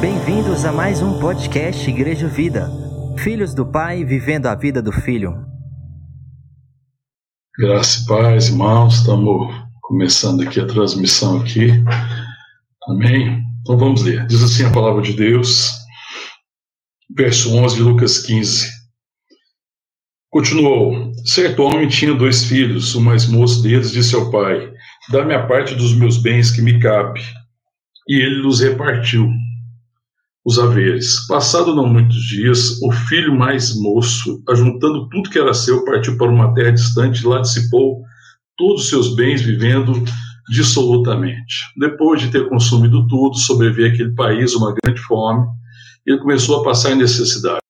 Bem-vindos a mais um podcast Igreja Vida, Filhos do Pai vivendo a vida do Filho. Graça e paz, irmãos, estamos começando aqui a transmissão aqui, amém? Então vamos ler, diz assim a palavra de Deus, verso 11 de Lucas 15. Continuou, certo homem tinha 2 filhos, o mais moço deles disse ao pai, dá-me a parte dos meus bens que me cabe, e ele lhes repartiu os haveres. Passado não muitos dias, o filho mais moço, ajuntando tudo que era seu, partiu para uma terra distante e lá dissipou todos os seus bens, vivendo dissolutamente. Depois de ter consumido tudo, sobreveio àquele país uma grande fome, e ele começou a passar em necessidade.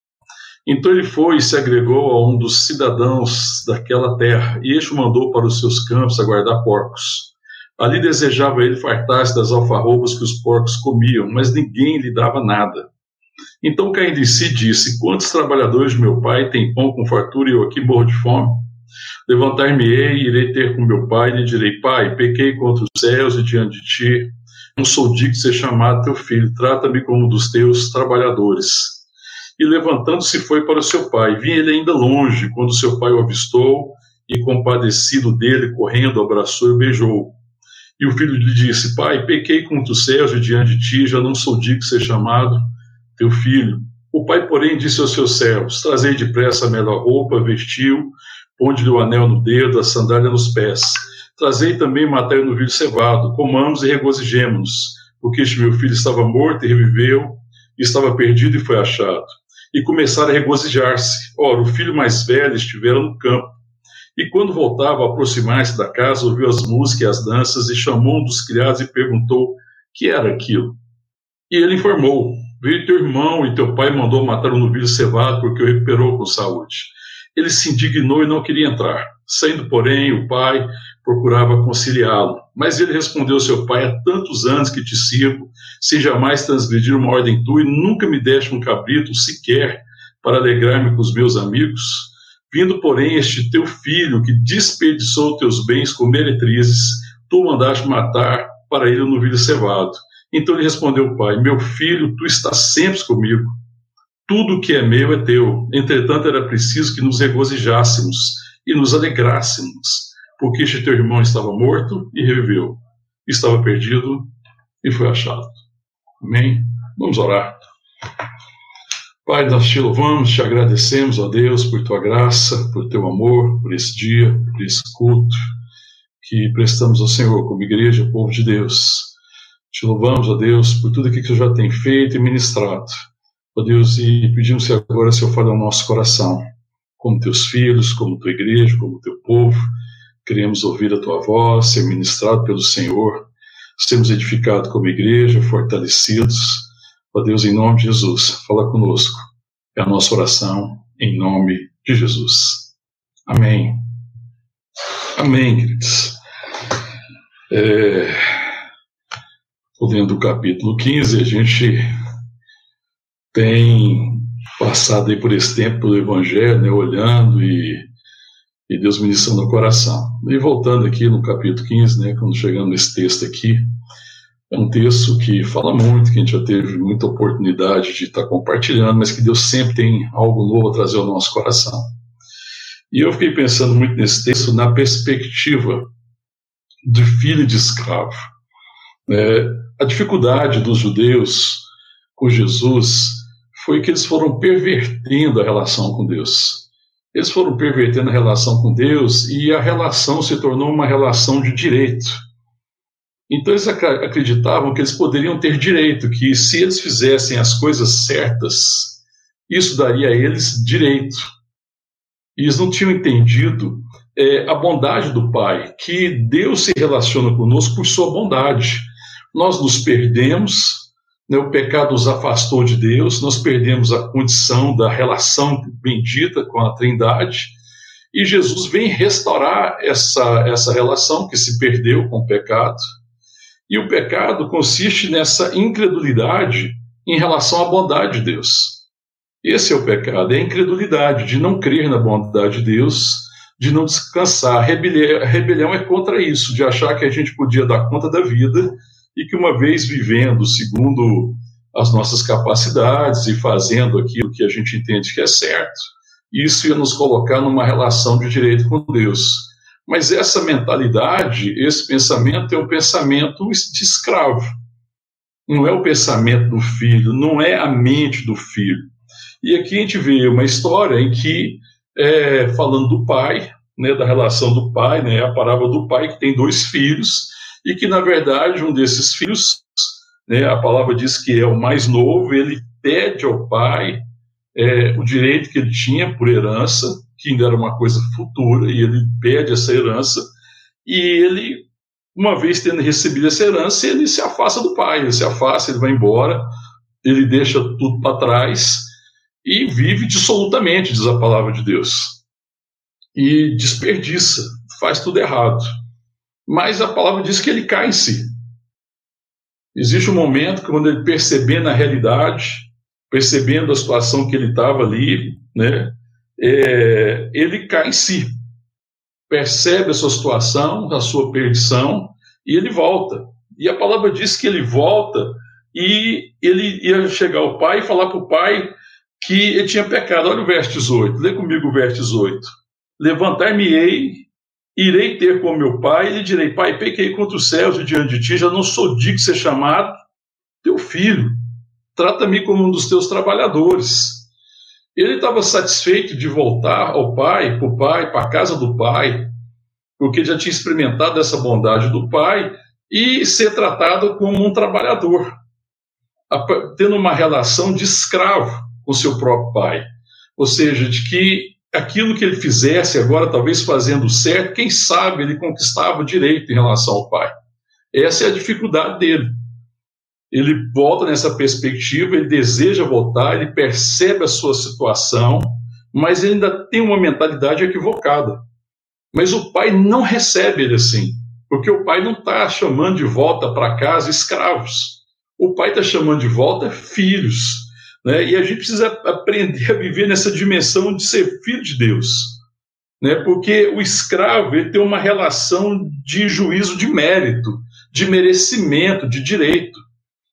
Então ele foi e se agregou a um dos cidadãos daquela terra, e este o mandou para os seus campos a guardar porcos. Ali desejava ele fartar-se das alfarrobas que os porcos comiam, mas ninguém lhe dava nada. Então caindo em si disse, quantos trabalhadores de meu pai têm pão com fartura e eu aqui morro de fome? Levantar-me-ei e irei ter com meu pai e lhe direi, pai, pequei contra os céus e diante de ti, não sou digno de ser chamado teu filho, trata-me como um dos teus trabalhadores. E levantando-se foi para o seu pai, vinha ele ainda longe, quando seu pai o avistou e compadecido dele, correndo, abraçou e o beijou. E o filho lhe disse, pai, pequei contra os céus e diante de ti, já não sou digno de ser chamado teu filho. O pai, porém, disse aos seus servos, trazei depressa a melhor roupa, vestiu, ponde-lhe o anel no dedo, a sandália nos pés. Trazei também matai o novilho cevado, comamos e regozijemo-nos, porque este meu filho estava morto e reviveu, estava perdido e foi achado. E começaram a regozijar-se. Ora, o filho mais velho estivera no campo. E quando voltava a aproximar-se da casa, ouviu as músicas e as danças, e chamou um dos criados e perguntou, que era aquilo? E ele informou, veio teu irmão e teu pai mandou matar o novilho cevado, porque o recuperou com saúde. Ele se indignou e não queria entrar. Saindo, porém, o pai procurava conciliá-lo. Mas ele respondeu ao seu pai, há tantos anos que te sirvo, sem jamais transgredir uma ordem tua, e nunca me deste um cabrito sequer para alegrar-me com os meus amigos. Vindo, porém, este teu filho, que desperdiçou teus bens com meretrizes, tu mandaste matar para ele o novilho cevado. Então lhe respondeu o pai, meu filho, tu estás sempre comigo. Tudo o que é meu é teu. Entretanto, era preciso que nos regozijássemos e nos alegrássemos, porque este teu irmão estava morto e reviveu. Estava perdido e foi achado. Amém? Vamos orar. Pai, nós te louvamos, te agradecemos, ó Deus, por tua graça, por teu amor, por esse dia, por esse culto que prestamos ao Senhor como igreja, povo de Deus. Te louvamos, ó Deus, por tudo aquilo que o Senhor já tem feito e ministrado. Ó Deus, e pedimos que agora o Senhor fale ao nosso coração, como teus filhos, como tua igreja, como teu povo. Queremos ouvir a tua voz, ser ministrado pelo Senhor, sermos edificados como igreja, fortalecidos. Ó Deus, em nome de Jesus, fala conosco. É a nossa oração, em nome de Jesus. Amém. Amém, queridos. Estou lendo o capítulo 15, a gente tem passado aí por esse tempo do Evangelho, né, olhando e Deus ministrando o coração. E voltando aqui no capítulo 15, né, quando chegando nesse texto aqui, é um texto que fala muito, que a gente já teve muita oportunidade de estar compartilhando, mas que Deus sempre tem algo novo a trazer ao nosso coração. E eu fiquei pensando muito nesse texto na perspectiva de filho de escravo. A dificuldade dos judeus com Jesus foi que eles foram pervertendo a relação com Deus. Eles foram pervertendo a relação com Deus e a relação se tornou uma relação de direito. Então eles acreditavam que eles poderiam ter direito, que se eles fizessem as coisas certas, isso daria a eles direito. E eles não tinham entendido a bondade do Pai, que Deus se relaciona conosco por sua bondade. Nós nos perdemos, né, o pecado nos afastou de Deus, nós perdemos a condição da relação bendita com a Trindade, e Jesus vem restaurar essa relação que se perdeu com o pecado. E o pecado consiste nessa incredulidade em relação à bondade de Deus. Esse é o pecado, é a incredulidade de não crer na bondade de Deus, de não descansar. A rebelião é contra isso, de achar que a gente podia dar conta da vida e que uma vez vivendo segundo as nossas capacidades e fazendo aquilo que a gente entende que é certo, isso ia nos colocar numa relação de direito com Deus. Mas essa mentalidade, esse pensamento é um pensamento de escravo. Não é o pensamento do filho, não é a mente do filho. E aqui a gente vê uma história em que falando do pai, né, da relação do pai, né, a parábola do pai que tem dois filhos e que, na verdade, um desses filhos, né, a palavra diz que é o mais novo, ele pede ao pai o direito que ele tinha por herança, que ainda era uma coisa futura, e ele pede essa herança, e ele, uma vez tendo recebido essa herança, ele se afasta do pai, ele se afasta, ele vai embora, ele deixa tudo para trás, e vive dissolutamente, diz a palavra de Deus, e desperdiça, faz tudo errado. Mas a palavra diz que ele cai em si. Existe um momento que, quando ele percebendo a realidade, percebendo a situação que ele estava ali, né, ele cai em si, percebe a sua situação, a sua perdição, e ele volta. E a palavra diz que ele volta e ele ia chegar ao pai e falar para o pai que ele tinha pecado. Olha o verso 18, lê comigo o verso 18. Levantar-me-ei, irei ter com meu pai, e lhe direi: pai, pequei contra os céus e diante de ti, já não sou digno de ser chamado teu filho, trata-me como um dos teus trabalhadores. Ele estava satisfeito de voltar ao pai, para o pai, para a casa do pai, porque já tinha experimentado essa bondade do pai, e ser tratado como um trabalhador, tendo uma relação de escravo com seu próprio pai, ou seja, de que aquilo que ele fizesse agora, talvez fazendo certo, quem sabe ele conquistava o direito em relação ao pai. Essa é a dificuldade dele. Ele volta nessa perspectiva, ele deseja voltar, ele percebe a sua situação, mas ele ainda tem uma mentalidade equivocada. Mas o pai não recebe ele assim, porque o pai não está chamando de volta para casa escravos. O pai está chamando de volta filhos. Né? E a gente precisa aprender a viver nessa dimensão de ser filho de Deus, né? Porque o escravo, ele tem uma relação de juízo de mérito, de merecimento, de direito.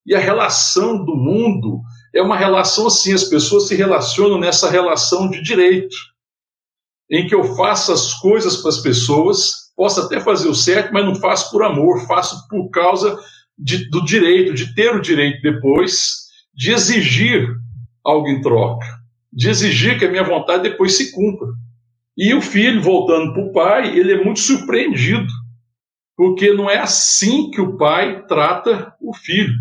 E a relação do mundo é uma relação assim, as pessoas se relacionam nessa relação de direito, em que eu faço as coisas para as pessoas, posso até fazer o certo, mas não faço por amor, faço por causa do direito, de ter o direito depois, de exigir algo em troca, de exigir que a minha vontade depois se cumpra. E o filho, voltando para o pai, ele é muito surpreendido, porque não é assim que o pai trata o filho,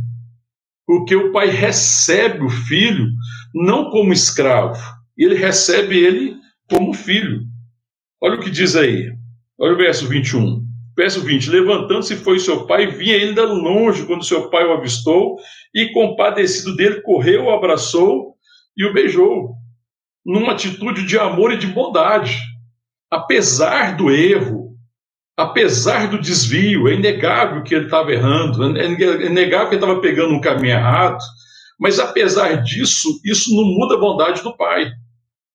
porque o pai recebe o filho não como escravo, ele recebe ele como filho. Olha o que diz aí, olha o verso 21. Verso 20, levantando-se foi seu pai, vinha ainda longe quando seu pai o avistou, e compadecido dele, correu, o abraçou e o beijou, numa atitude de amor e de bondade. Apesar do erro, apesar do desvio, é inegável que ele estava errando, é inegável que ele estava pegando um caminho errado, mas apesar disso, isso não muda a bondade do pai.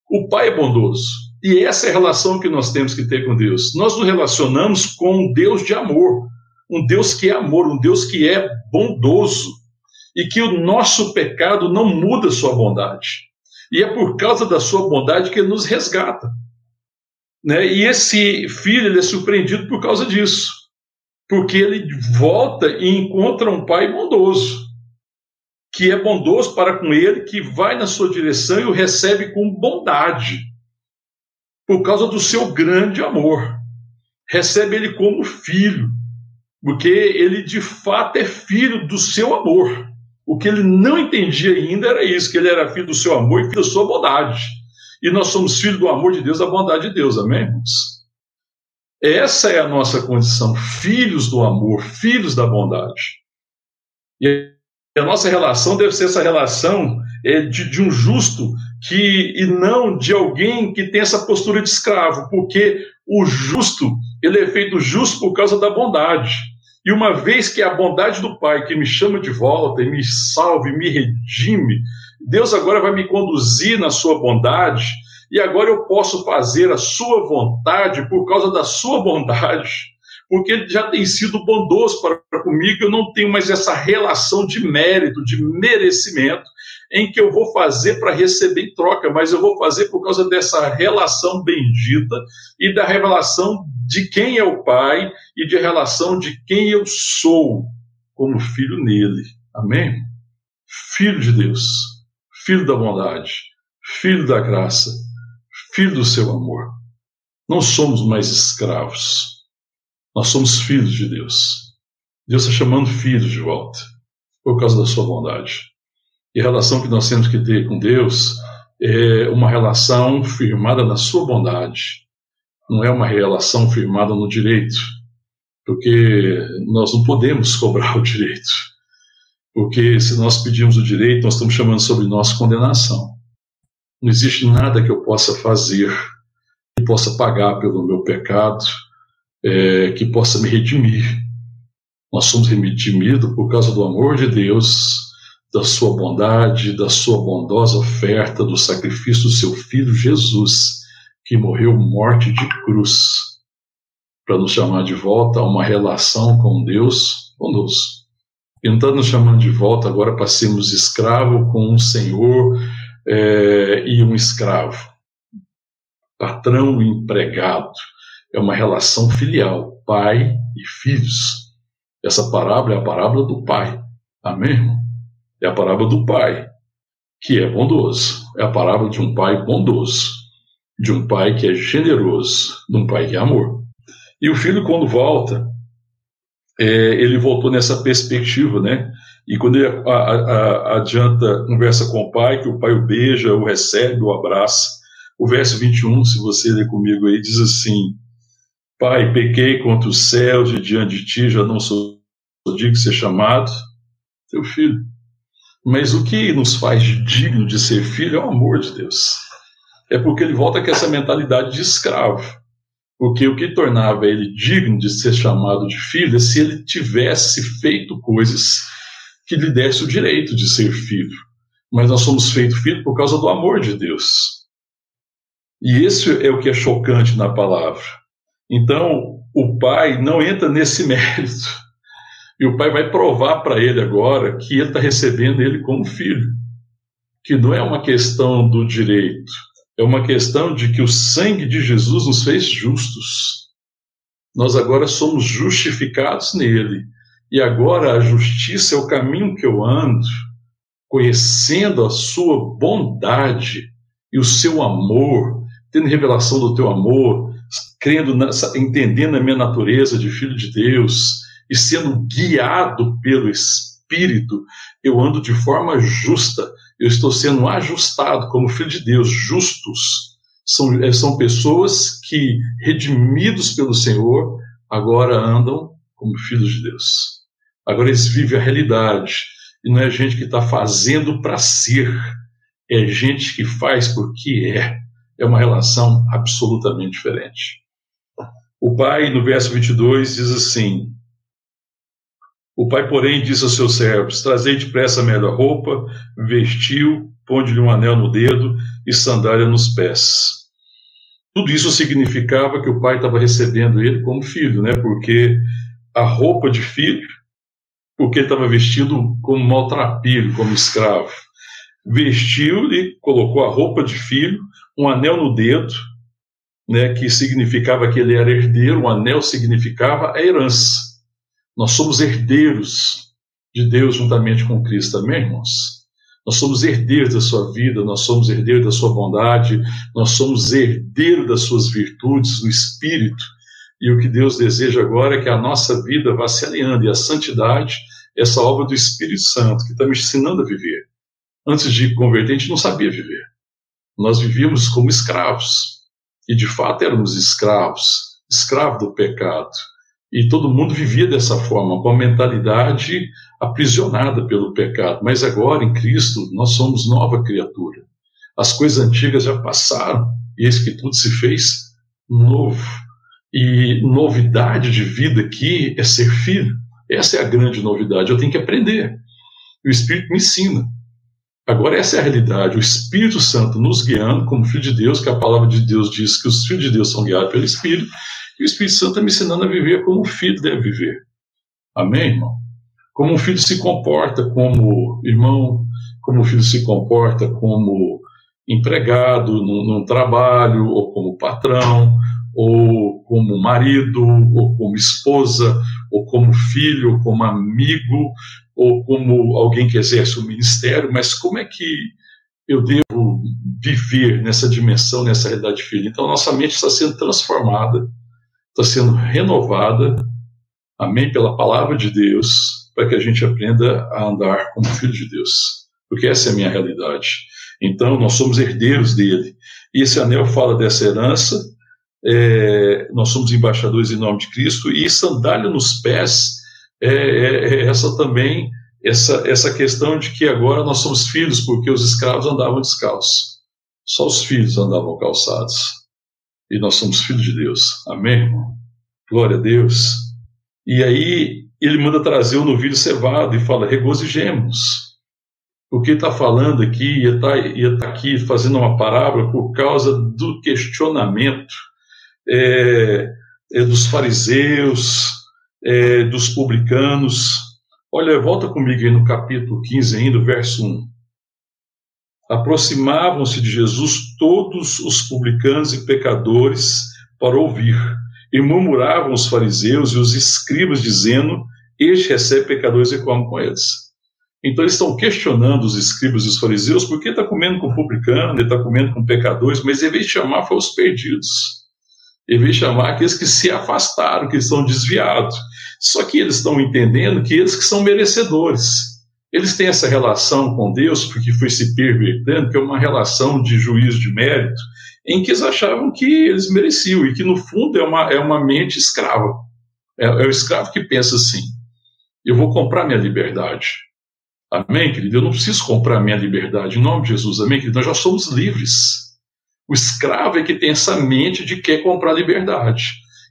O pai é bondoso. E essa é a relação que nós temos que ter com Deus. Nós nos relacionamos com um Deus de amor, um Deus que é amor, um Deus que é bondoso, e que o nosso pecado não muda a sua bondade. E é por causa da sua bondade que ele nos resgata. Né? E esse filho, ele é surpreendido por causa disso, porque ele volta e encontra um pai bondoso, que é bondoso para com ele, que vai na sua direção e o recebe com bondade, por causa do seu grande amor. Recebe ele como filho, porque ele de fato é filho do seu amor. O que ele não entendia ainda era isso, que ele era filho do seu amor e filho da sua bondade. E nós somos filhos do amor de Deus, da bondade de Deus, amém, irmãos? Essa é a nossa condição, filhos do amor, filhos da bondade. E a nossa relação deve ser essa relação de um justo, e não de alguém que tem essa postura de escravo, porque o justo, ele é feito justo por causa da bondade. E uma vez que é a bondade do Pai que me chama de volta, e me salve, me redime, Deus agora vai me conduzir na sua bondade, e agora eu posso fazer a sua vontade por causa da sua bondade, porque ele já tem sido bondoso para comigo, eu não tenho mais essa relação de mérito, de merecimento, em que eu vou fazer para receber em troca, mas eu vou fazer por causa dessa relação bendita e da revelação de quem é o Pai e de relação de quem eu sou como filho nele. Amém? Filho de Deus, filho da bondade, filho da graça, filho do seu amor. Não somos mais escravos, nós somos filhos de Deus. Deus está chamando filhos de volta por causa da sua bondade. E a relação que nós temos que ter com Deus é uma relação firmada na sua bondade. Não é uma relação firmada no direito, porque nós não podemos cobrar o direito. Porque se nós pedirmos o direito, nós estamos chamando sobre nós condenação. Não existe nada que eu possa fazer que possa pagar pelo meu pecado, que possa me redimir. Nós somos redimidos por causa do amor de Deus, da sua bondade, da sua bondosa oferta, do sacrifício do seu Filho Jesus, que morreu morte de cruz, para nos chamar de volta a uma relação com Deus conosco. Ele está nos chamando de volta agora para sermos escravo com um Senhor e um escravo. Patrão e empregado. É uma relação filial, pai e filhos. Essa parábola é a parábola do Pai. Amém, irmão? É a parábola do Pai, que é bondoso. É a parábola de um Pai bondoso, de um Pai que é generoso, de um Pai que é amor. E o filho, quando volta, ele voltou nessa perspectiva, né? E quando ele adianta, conversa com o Pai, que o Pai o beija, o recebe, o abraça. O verso 21, se você ler comigo aí, diz assim: Pai, pequei contra os céus e diante de ti, já não sou digno de ser chamado teu filho. Mas o que nos faz digno de ser filho é o amor de Deus. É porque ele volta com essa mentalidade de escravo. Porque o que tornava ele digno de ser chamado de filho é se ele tivesse feito coisas que lhe desse o direito de ser filho. Mas nós somos feitos filho por causa do amor de Deus. E esse é o que é chocante na palavra. Então, o Pai não entra nesse mérito. E o Pai vai provar para ele agora que ele está recebendo ele como filho. Que não é uma questão do direito. É uma questão de que o sangue de Jesus nos fez justos. Nós agora somos justificados nele. E agora a justiça é o caminho que eu ando, conhecendo a sua bondade e o seu amor, tendo revelação do teu amor, crendo entendendo a minha natureza de filho de Deus, e sendo guiado pelo Espírito, eu ando de forma justa, eu estou sendo ajustado como filho de Deus, justos. São pessoas que, redimidos pelo Senhor, agora andam como filhos de Deus. Agora eles vivem a realidade, e não é gente que está fazendo para ser, é gente que faz porque é. É uma relação absolutamente diferente. O Pai, no verso 22, diz assim: O Pai, porém, disse aos seus servos: Trazei depressa a melhor roupa, vestiu, ponde-lhe um anel no dedo e sandália nos pés. Tudo isso significava que o Pai estava recebendo ele como filho, né? Porque a roupa de filho, porque ele estava vestido como maltrapilho, como escravo. Vestiu-lhe, colocou a roupa de filho, um anel no dedo, né? Que significava que ele era herdeiro, o anel significava a herança. Nós somos herdeiros de Deus juntamente com Cristo, amém, irmãos? Nós somos herdeiros da sua vida, nós somos herdeiros da sua bondade, nós somos herdeiros das suas virtudes, do Espírito. E o que Deus deseja agora é que a nossa vida vá se alinhando, e a santidade, essa obra do Espírito Santo, que está me ensinando a viver. Antes de converter, a gente não sabia viver. Nós vivíamos como escravos, e de fato éramos escravos, escravo do pecado. E todo mundo vivia dessa forma, com a mentalidade aprisionada pelo pecado. Mas agora, em Cristo, nós somos nova criatura. As coisas antigas já passaram, e eis que tudo se fez novo. E novidade de vida aqui é ser filho. Essa é a grande novidade, eu tenho que aprender. O Espírito me ensina. Agora essa é a realidade, o Espírito Santo nos guiando como filho de Deus, que a palavra de Deus diz que os filhos de Deus são guiados pelo Espírito, e o Espírito Santo está me ensinando a viver como um filho deve viver. Amém, irmão? Como um filho se comporta como irmão, como um filho se comporta como empregado num trabalho, ou como patrão, ou como marido, ou como esposa, ou como filho, ou como amigo, ou como alguém que exerce o ministério, mas como é que eu devo viver nessa dimensão, nessa realidade de filho? Então, nossa mente está sendo transformada, está sendo renovada, amém, pela palavra de Deus, para que a gente aprenda a andar como filho de Deus, porque essa é a minha realidade. Então, nós somos herdeiros dele, e esse anel fala dessa herança, nós somos embaixadores em nome de Cristo, e sandália nos pés é essa também, essa questão de que agora nós somos filhos, porque os escravos andavam descalços, só os filhos andavam calçados, e nós somos filhos de Deus, amém, irmão? Glória a Deus. E aí ele manda trazer o novilho cevado e fala, regozijemos. O que está falando aqui, e está aqui fazendo uma parábola por causa do questionamento dos fariseus, dos publicanos. Olha, volta comigo aí no capítulo 15 ainda, verso 1. Aproximavam-se de Jesus todos os publicanos e pecadores para ouvir, e murmuravam os fariseus e os escribas, dizendo, este recebe pecadores e come com eles. Então eles estão questionando os escribas e os fariseus, porque está comendo com publicano, ele está comendo com pecadores, mas em vez de chamar foi os perdidos. Em vez de chamar aqueles que se afastaram, que estão desviados. Só que eles estão entendendo que eles que são merecedores. Eles têm essa relação com Deus, porque foi se pervertendo, que é uma relação de juízo de mérito, em que eles achavam que eles mereciam, e que no fundo é uma mente escrava. É o escravo que pensa assim, eu vou comprar minha liberdade. Amém, querido? Eu não preciso comprar minha liberdade. Em nome de Jesus, amém, querido? Nós já somos livres. O escravo é que tem essa mente de quer comprar liberdade.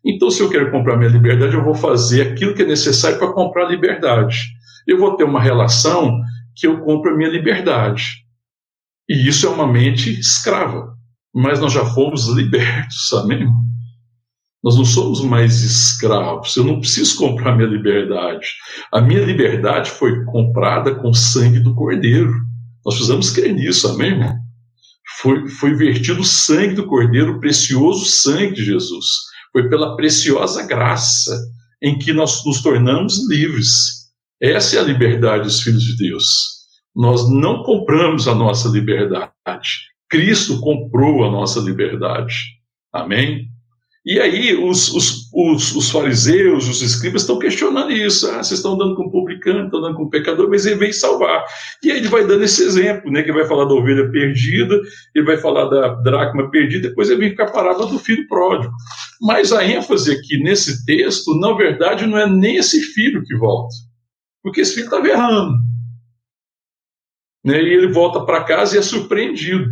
Então, se eu quero comprar minha liberdade, eu vou fazer aquilo que é necessário para comprar liberdade. Eu vou ter uma relação que eu compro a minha liberdade. E isso é uma mente escrava. Mas nós já fomos libertos, amém? Nós não somos mais escravos, eu não preciso comprar minha liberdade. A minha liberdade foi comprada com o sangue do Cordeiro. Nós precisamos crer nisso, amém, irmão? Foi vertido o sangue do Cordeiro, o precioso sangue de Jesus. Foi pela preciosa graça em que nós nos tornamos livres. Essa é a liberdade dos filhos de Deus. Nós não compramos a nossa liberdade. Cristo comprou a nossa liberdade. Amém? E aí os fariseus, os escribas estão questionando isso. Ah, vocês estão dando com um publicano, estão dando com um pecador, mas ele vem salvar. E aí ele vai dando esse exemplo, né, que vai falar da ovelha perdida, ele vai falar da dracma perdida, depois ele vem com a parábola do filho pródigo. Mas a ênfase aqui nesse texto, na verdade, não é nem esse filho que volta, porque esse filho estava errando. Né, e ele volta para casa e é surpreendido.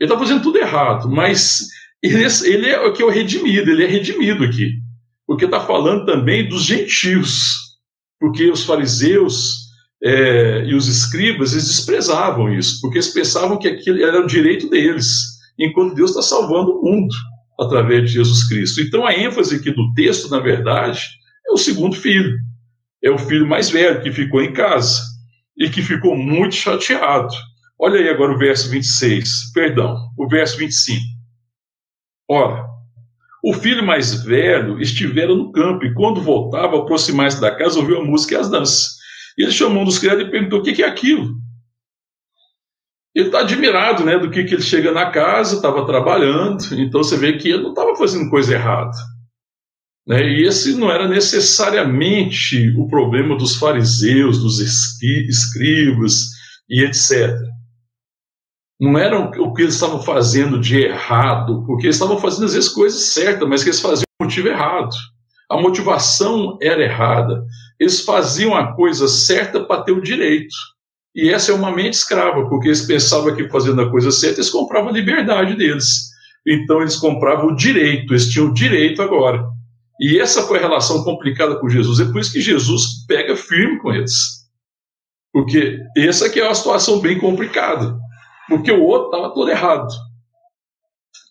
Ele está fazendo tudo errado, mas... Ele é o que é o redimido, ele é redimido aqui. Porque está falando também dos gentios. Porque os fariseus e os escribas, eles desprezavam isso. Porque eles pensavam que aquilo era o direito deles. Enquanto Deus está salvando o mundo através de Jesus Cristo. Então a ênfase aqui do texto, na verdade, é o segundo filho. É o filho mais velho que ficou em casa. E que ficou muito chateado. Olha aí agora o verso 26. Perdão, o verso 25. Ora, o filho mais velho estivera no campo, e quando voltava, ao aproximar-se da casa, ouviu a música e as danças. E ele chamou um dos criados e perguntou, o que é aquilo? Ele está admirado, né, do que ele chega na casa, estava trabalhando, então você vê que ele não estava fazendo coisa errada. Né? E esse não era necessariamente o problema dos fariseus, dos escribas e etc. Não era o que eles estavam fazendo de errado, porque eles estavam fazendo às vezes coisas certas, mas que eles faziam o motivo errado. A motivação era errada. Eles faziam a coisa certa para ter o direito. E essa é uma mente escrava, porque eles pensavam que fazendo a coisa certa, eles compravam a liberdade deles. Então eles compravam o direito, eles tinham o direito agora. E essa foi a relação complicada com Jesus. É por isso que Jesus pega firme com eles. Porque essa aqui é uma situação bem complicada. Porque o outro estava todo errado.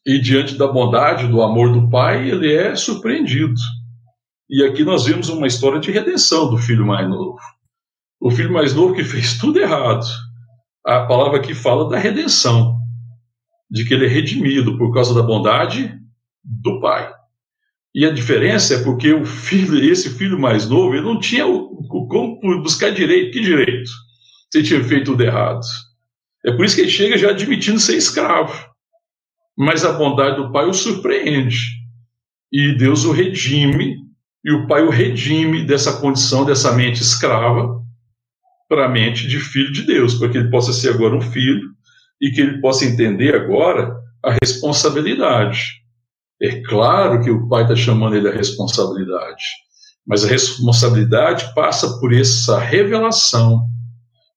E diante da bondade, do amor do Pai, ele é surpreendido. E aqui nós vemos uma história de redenção do filho mais novo. O filho mais novo que fez tudo errado. A palavra aqui fala da redenção. De que ele é redimido por causa da bondade do Pai. E a diferença é porque o filho, esse filho mais novo, ele não tinha como buscar direito. Que direito? Você tinha feito tudo errado. É por isso que ele chega já admitindo ser escravo. Mas a bondade do Pai o surpreende. E Deus o redime, e o Pai o redime dessa condição, dessa mente escrava, para a mente de filho de Deus, para que ele possa ser agora um filho, e que ele possa entender agora a responsabilidade. É claro que o Pai está chamando ele à responsabilidade, mas a responsabilidade passa por essa revelação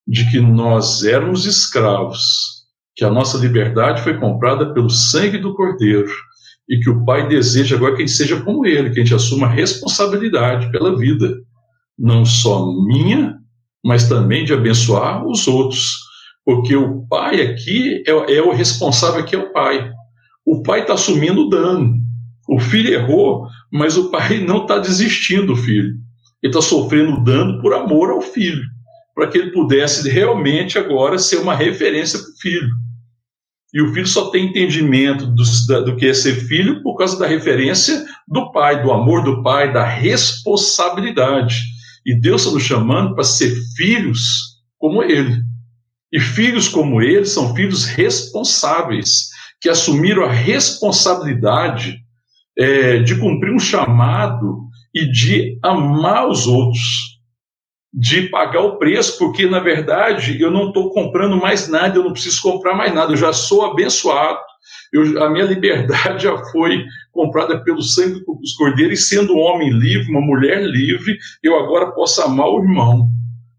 de que nós éramos escravos, que a nossa liberdade foi comprada pelo sangue do Cordeiro, e que o Pai deseja agora que a gente seja como ele, que a gente assuma a responsabilidade pela vida, não só minha, mas também de abençoar os outros, porque o Pai aqui é o responsável, aqui é o Pai. O Pai está assumindo o dano. O filho errou, mas o Pai não está desistindo do filho. Ele está sofrendo o dano por amor ao filho, para que ele pudesse realmente agora ser uma referência para o filho. E o filho só tem entendimento do que é ser filho por causa da referência do Pai, do amor do Pai, da responsabilidade. E Deus está nos chamando para ser filhos como ele. E filhos como ele são filhos responsáveis, que assumiram a responsabilidade de cumprir um chamado e de amar os outros, de pagar o preço, porque, na verdade, eu não estou comprando mais nada, eu não preciso comprar mais nada, eu já sou abençoado, a minha liberdade já foi comprada pelo sangue dos cordeiros, e sendo um homem livre, uma mulher livre, eu agora posso amar o irmão,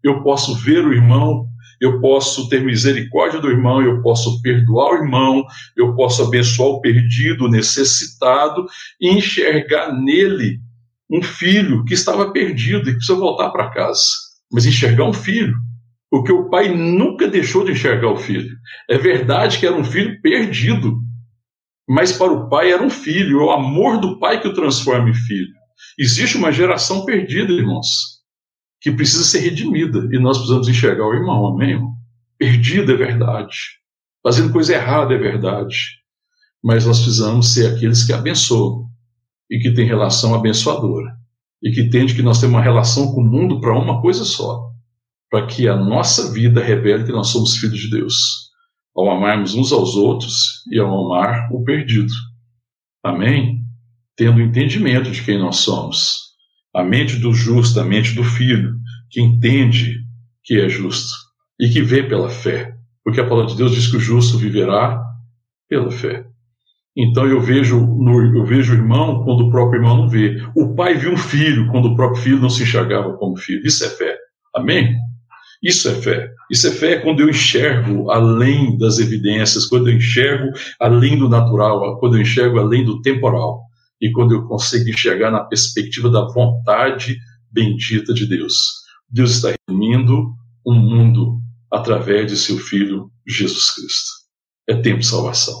eu posso ver o irmão, eu posso ter misericórdia do irmão, eu posso perdoar o irmão, eu posso abençoar o perdido, o necessitado, e enxergar nele um filho que estava perdido e que precisa voltar para casa. Mas enxergar um filho, porque o Pai nunca deixou de enxergar o filho. É verdade que era um filho perdido, mas para o Pai era um filho, é o amor do Pai que o transforma em filho. Existe uma geração perdida, irmãos, que precisa ser redimida, e nós precisamos enxergar o irmão, amém, irmão? Perdido é verdade, fazendo coisa errada é verdade, mas nós precisamos ser aqueles que abençoam, e que têm relação abençoadora, e que entende que nós temos uma relação com o mundo para uma coisa só, para que a nossa vida revele que nós somos filhos de Deus, ao amarmos uns aos outros, e ao amar o perdido, amém? Tendo o entendimento de quem nós somos, a mente do justo, a mente do filho, que entende que é justo e que vê pela fé. Porque a palavra de Deus diz que o justo viverá pela fé. Então eu vejo o irmão quando o próprio irmão não vê. O pai viu um filho quando o próprio filho não se enxergava como filho. Isso é fé. Amém? Isso é fé. Isso é fé quando eu enxergo além das evidências, quando eu enxergo além do natural, quando eu enxergo além do temporal. E quando eu consigo enxergar na perspectiva da vontade bendita de Deus. Deus está redimindo um mundo através de seu Filho, Jesus Cristo. É tempo de salvação.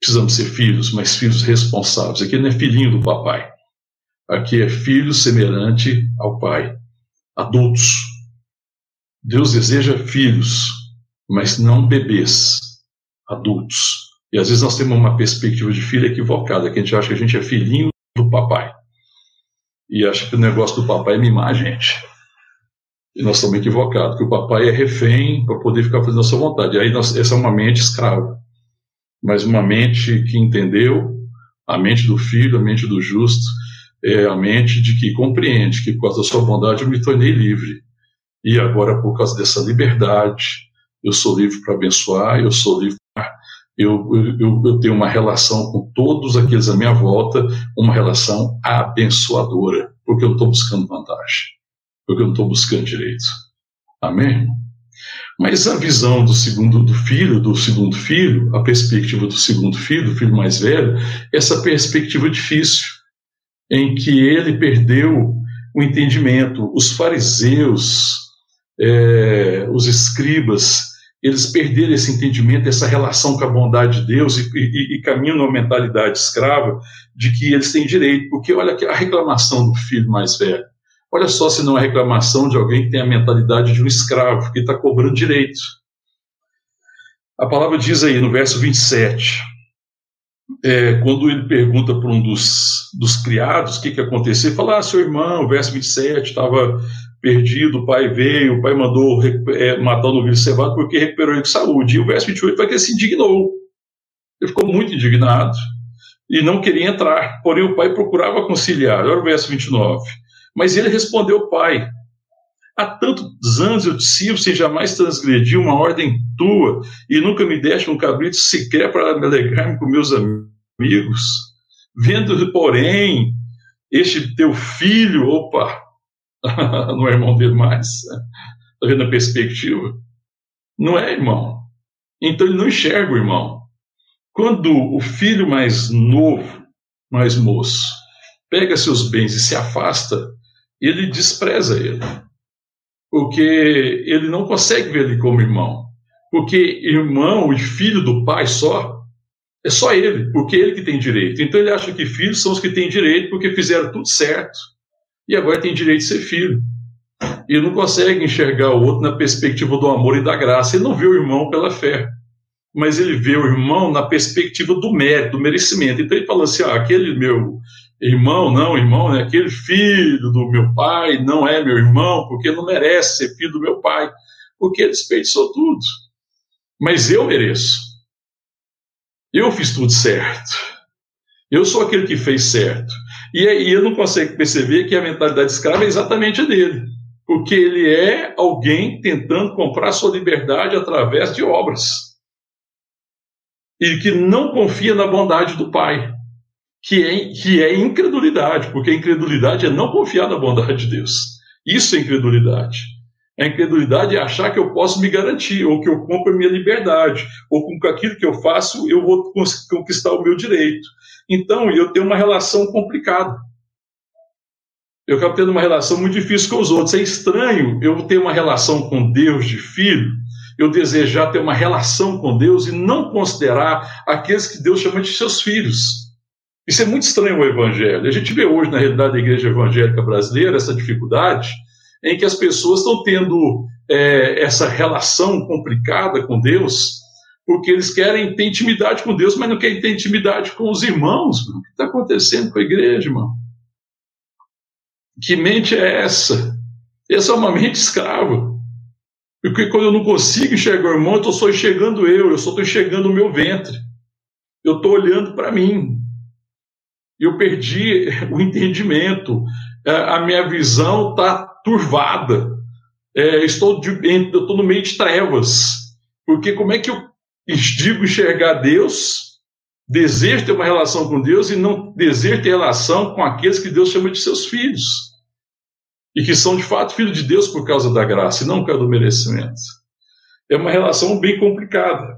Precisamos ser filhos, mas filhos responsáveis. Aqui não é filhinho do papai. Aqui é filho semelhante ao pai. Adultos. Deus deseja filhos, mas não bebês. Adultos. E às vezes nós temos uma perspectiva de filho equivocada, que a gente acha que a gente é filhinho do papai. E acha que o negócio do papai é mimar a gente. E nós estamos equivocados, que o papai é refém para poder ficar fazendo a sua vontade. E aí essa é uma mente escrava. Mas uma mente que entendeu, a mente do filho, a mente do justo, é a mente de que compreende que por causa da sua bondade eu me tornei livre. E agora por causa dessa liberdade, eu sou livre para abençoar, eu sou livre para... Eu tenho uma relação com todos aqueles à minha volta, uma relação abençoadora, porque eu não estou buscando vantagem, porque eu não estou buscando direito. Amém? Mas a visão do segundo filho, a perspectiva do segundo filho, do filho mais velho, essa perspectiva difícil, em que ele perdeu o entendimento. Os fariseus os escribas, eles perderam esse entendimento, essa relação com a bondade de Deus e caminham numa mentalidade escrava de que eles têm direito, porque olha a reclamação do filho mais velho. Olha só se não é reclamação de alguém que tem a mentalidade de um escravo, que está cobrando direito. A palavra diz aí, no verso 27, quando ele pergunta para um dos criados o que aconteceu, ele fala, seu irmão, verso 27, estava perdido, o pai veio, o pai mandou matar o novilho cevado porque recuperou ele com saúde. E o verso 28 vai que ele se indignou. Ele ficou muito indignado e não queria entrar, porém o pai procurava conciliar. Olha o verso 29. Mas ele respondeu ao pai, há tantos anos eu te sirvo sem jamais transgredir uma ordem tua e nunca me deste um cabrito sequer para me alegrar com meus amigos. Vendo, porém, este teu filho, opa, não é irmão dele mais, está vendo a perspectiva? Não é irmão, então ele não enxerga o irmão. Quando o filho mais novo, mais moço, pega seus bens e se afasta, ele despreza ele, porque ele não consegue ver ele como irmão, porque irmão e filho do pai só, é só ele, porque ele que tem direito. Então ele acha que filhos são os que têm direito, porque fizeram tudo certo, e agora tem direito de ser filho. Ele não consegue enxergar o outro na perspectiva do amor e da graça, ele não vê o irmão pela fé, mas ele vê o irmão na perspectiva do mérito, do merecimento. Então ele fala assim, aquele meu... irmão, né? Aquele filho do meu pai não é meu irmão, porque não merece ser filho do meu pai, porque ele desperdiçou tudo. Mas eu mereço. Eu fiz tudo certo. Eu sou aquele que fez certo. E aí eu não consigo perceber que a mentalidade escrava é exatamente a dele, porque ele é alguém tentando comprar sua liberdade através de obras. E que não confia na bondade do pai. Que é incredulidade, porque a incredulidade é não confiar na bondade de Deus. Isso é incredulidade. A incredulidade é achar que eu posso me garantir, ou que eu compro a minha liberdade, ou com aquilo que eu faço eu vou conquistar o meu direito. Então eu tenho uma relação complicada. Eu acabo tendo uma relação muito difícil com os outros. É estranho eu ter uma relação com Deus de filho, eu desejar ter uma relação com Deus e não considerar aqueles que Deus chama de seus filhos. Isso é muito estranho o evangelho. A gente vê hoje, na realidade da igreja evangélica brasileira, essa dificuldade em que as pessoas estão tendo essa relação complicada com Deus, porque eles querem ter intimidade com Deus, mas não querem ter intimidade com os irmãos. O que está acontecendo com a igreja, irmão? Que mente é essa? Essa é uma mente escrava. Porque quando eu não consigo enxergar o irmão, eu estou só enxergando eu só estou enxergando o meu ventre. Eu estou olhando para mim. Eu perdi o entendimento, a minha visão está turvada, eu estou no meio de trevas, porque como é que eu digo enxergar Deus, desejo ter uma relação com Deus e não desejo ter relação com aqueles que Deus chama de seus filhos, e que são de fato filhos de Deus por causa da graça e não por causa do merecimento. É uma relação bem complicada,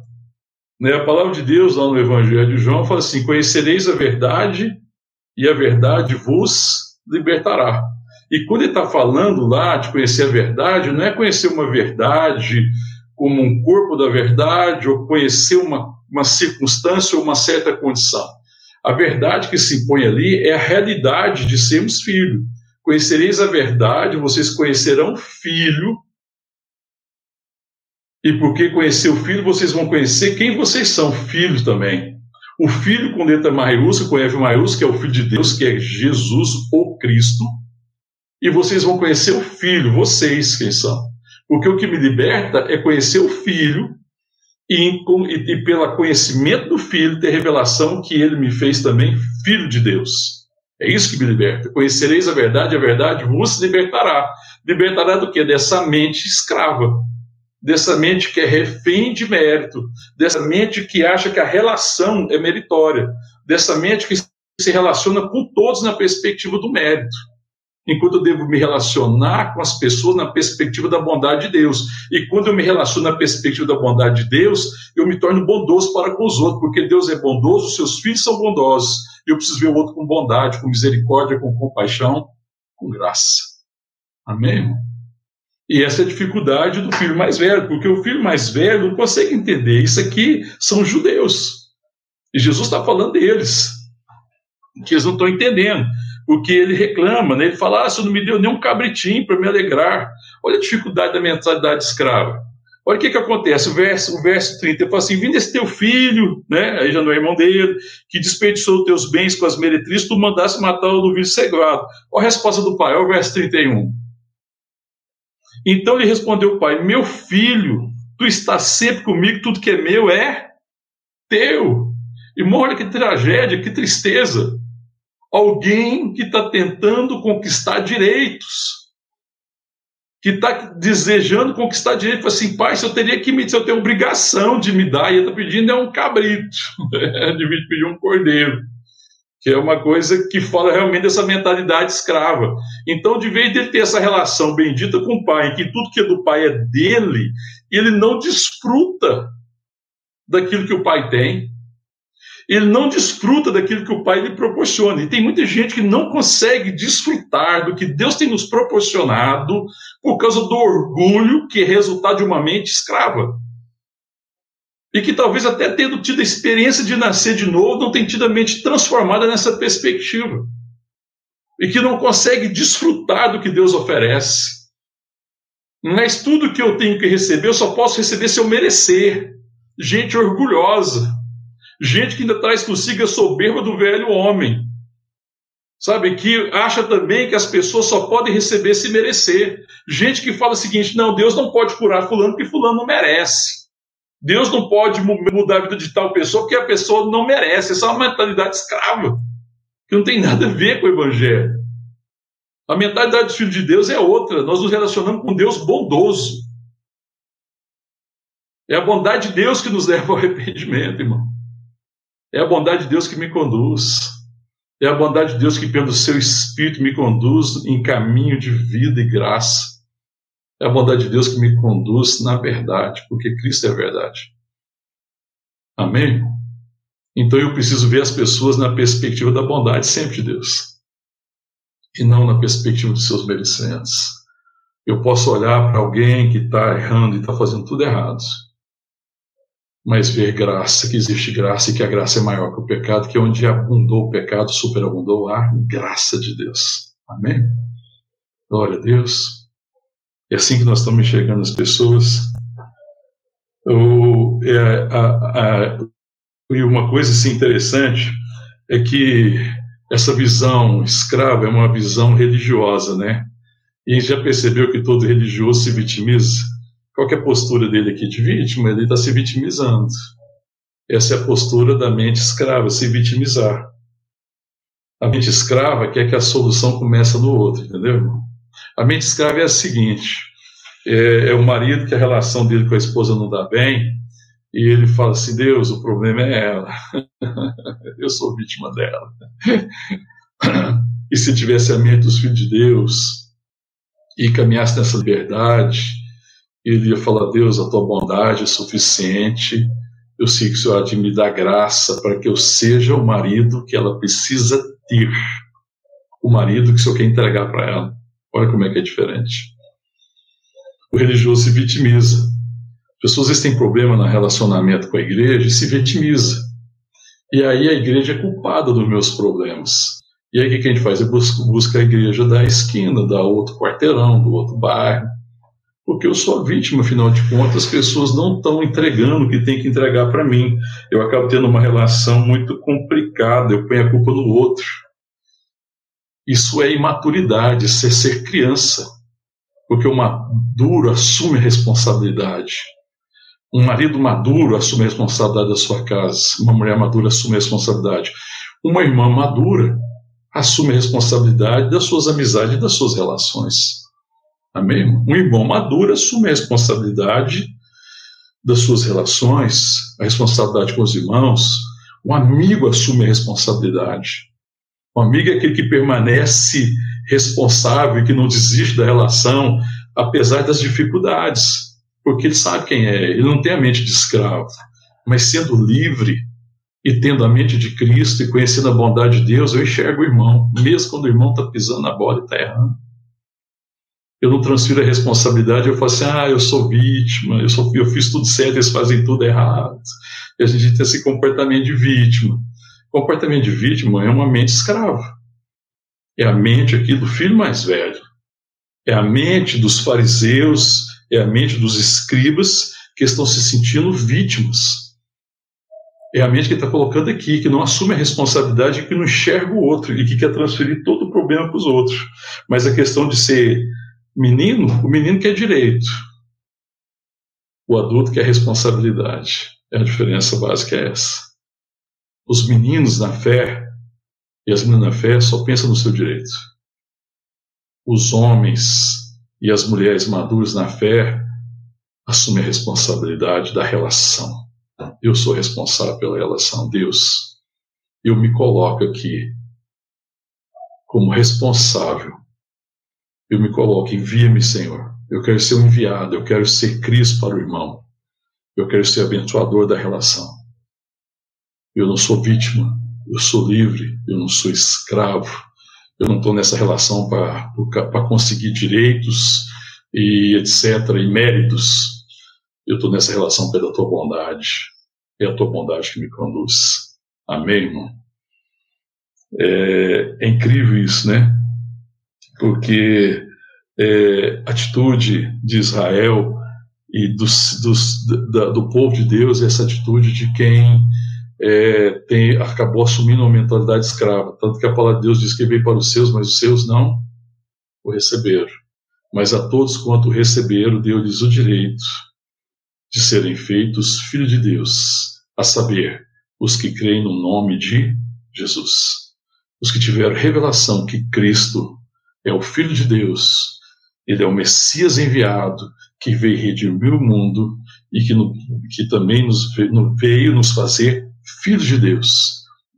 né? A palavra de Deus lá no Evangelho de João fala assim, conhecereis a verdade, e a verdade vos libertará. E quando ele está falando lá de conhecer a verdade, não é conhecer uma verdade como um corpo da verdade, ou conhecer uma circunstância ou uma certa condição. A verdade que se impõe ali é a realidade de sermos filhos. Conhecereis a verdade, vocês conhecerão o Filho, e porque conhecer o Filho, vocês vão conhecer quem vocês são, filhos também. O Filho com letra maiúscula, com F maiúscula, que é o Filho de Deus, que é Jesus ou Cristo. E vocês vão conhecer o Filho, vocês quem são. Porque o que me liberta é conhecer o Filho e pelo conhecimento do Filho, ter revelação que ele me fez também Filho de Deus. É isso que me liberta. Conhecereis a verdade vos libertará. Libertará do quê? Dessa mente escrava. Dessa mente que é refém de mérito, dessa mente que acha que a relação é meritória, dessa mente que se relaciona com todos na perspectiva do mérito, enquanto eu devo me relacionar com as pessoas na perspectiva da bondade de Deus. E quando eu me relaciono na perspectiva da bondade de Deus, eu me torno bondoso para com os outros, porque Deus é bondoso, os seus filhos são bondosos, e eu preciso ver o outro com bondade, com misericórdia, com compaixão, com graça. Amém, irmão? E essa é a dificuldade do filho mais velho, porque o filho mais velho não consegue entender. Isso aqui são judeus. E Jesus está falando deles, que eles não estão entendendo. Porque ele reclama, né? Ele fala, ah, você não me deu nem um cabritinho para me alegrar. Olha a dificuldade da mentalidade escrava. Olha o que acontece, o verso 30, ele fala assim, vinde esse teu filho, né? Aí já não é irmão dele, que desperdiçou teus bens com as meretrizes, tu mandasse matá-lo no vinho cevado. Olha a resposta do pai, olha o verso 31. Então lhe respondeu o pai, meu filho, tu estás sempre comigo, tudo que é meu é teu. Irmão, olha que tragédia, que tristeza. Alguém que está tentando conquistar direitos, que está desejando conquistar direito, fala assim, pai, eu tenho obrigação de me dar, e ele está pedindo um cabrito, né? De me pedir um cordeiro, que é uma coisa que fala realmente dessa mentalidade escrava. Então, de vez dele ter essa relação bendita com o pai, que tudo que é do pai é dele, ele não desfruta daquilo que o pai tem, ele não desfruta daquilo que o pai lhe proporciona. E tem muita gente que não consegue desfrutar do que Deus tem nos proporcionado por causa do orgulho que é resultado de uma mente escrava. E que talvez até tendo tido a experiência de nascer de novo, não tenha tido a mente transformada nessa perspectiva. E que não consegue desfrutar do que Deus oferece. Mas tudo que eu tenho que receber, eu só posso receber se eu merecer. Gente orgulhosa. Gente que ainda traz consigo a soberba do velho homem. Sabe, que acha também que as pessoas só podem receber se merecer. Gente que fala o seguinte, não, Deus não pode curar fulano porque fulano não merece. Deus não pode mudar a vida de tal pessoa porque a pessoa não merece. Essa é uma mentalidade escrava, que não tem nada a ver com o evangelho. A mentalidade dos filhos de Deus é outra. Nós nos relacionamos com Deus bondoso. É a bondade de Deus que nos leva ao arrependimento, irmão. É a bondade de Deus que me conduz. É a bondade de Deus que pelo seu Espírito me conduz em caminho de vida e graça. É a bondade de Deus que me conduz na verdade, porque Cristo é a verdade. Amém? Então eu preciso ver as pessoas na perspectiva da bondade sempre de Deus. E não na perspectiva dos seus merecimentos. Eu posso olhar para alguém que está errando e está fazendo tudo errado, mas ver graça, que existe graça e que a graça é maior que o pecado, que onde abundou o pecado, superabundou a graça de Deus. Amém? Glória a Deus. É assim que nós estamos enxergando as pessoas. E uma coisa assim, interessante é que essa visão escrava é uma visão religiosa, né? E já percebeu que todo religioso se vitimiza? Qual que é a postura dele aqui de vítima? Ele está se vitimizando. Essa é a postura da mente escrava, se vitimizar. A mente escrava quer que a solução comece no outro, entendeu, irmão? A mente escrava é a seguinte, é o marido que a relação dele com a esposa não dá bem, e ele fala assim, Deus, o problema é ela. Eu sou vítima dela. E se tivesse a mente dos filhos de Deus, e caminhasse nessa liberdade, ele ia falar, Deus, a tua bondade é suficiente, eu sei que o Senhor há de me dar graça para que eu seja o marido que ela precisa ter, o marido que o Senhor quer entregar para ela. Olha como é que é diferente. O religioso se vitimiza. As pessoas, às vezes, têm problema no relacionamento com a igreja e se vitimiza. E aí a igreja é culpada dos meus problemas. E aí o que a gente faz? Eu busco a igreja da esquina, da outro quarteirão, do outro bairro, porque eu sou a vítima, afinal de contas, as pessoas não estão entregando o que tem que entregar para mim. Eu acabo tendo uma relação muito complicada, eu ponho a culpa no outro. Isso é imaturidade, isso é ser criança, porque o maduro assume a responsabilidade. Um marido maduro assume a responsabilidade da sua casa, uma mulher madura assume a responsabilidade. Uma irmã madura assume a responsabilidade das suas amizades e das suas relações. Amém? Um irmão maduro assume a responsabilidade das suas relações, a responsabilidade com os irmãos. Um amigo assume a responsabilidade. Um amigo é aquele que permanece responsável e que não desiste da relação, apesar das dificuldades, porque ele sabe quem é, ele não tem a mente de escravo, mas sendo livre e tendo a mente de Cristo e conhecendo a bondade de Deus, eu enxergo o irmão, mesmo quando o irmão está pisando na bola e está errando. eu não transfiro a responsabilidade, eu falo assim, eu sou vítima, eu fiz tudo certo, eles fazem tudo errado. E a gente tem esse comportamento de vítima. O comportamento de vítima é uma mente escrava. É a mente aqui do filho mais velho. É a mente dos fariseus, é a mente dos escribas que estão se sentindo vítimas. É a mente que está colocando aqui, que não assume a responsabilidade, que não enxerga o outro e que quer transferir todo o problema para os outros. Mas a questão de ser menino, o menino quer direito. O adulto quer responsabilidade. A diferença básica é essa. Os meninos na fé e as meninas na fé só pensam no seu direito. Os homens e as mulheres maduras na fé assumem a responsabilidade da relação. Eu sou responsável pela relação. Deus, eu me coloco aqui como responsável. Eu me coloco, envia-me, Senhor. Eu quero ser um enviado, eu quero ser Cristo para o irmão. Eu quero ser abençoador da relação. Eu não sou vítima, eu sou livre, eu não sou escravo. Eu não estou nessa relação para conseguir direitos e etc. e méritos. Eu estou nessa relação pela tua bondade. É a tua bondade que me conduz. Amém, irmão? É incrível isso, né? Porque a atitude de Israel e do povo de Deus é essa atitude de quem acabou assumindo uma mentalidade escrava, tanto que a palavra de Deus diz que veio para os seus, mas os seus não o receberam, mas a todos quanto o receberam, deu-lhes o direito de serem feitos filhos de Deus, a saber, os que creem no nome de Jesus, os que tiveram revelação que Cristo é o Filho de Deus, ele é o Messias enviado, que veio redimir o mundo e que também veio nos fazer filhos de Deus,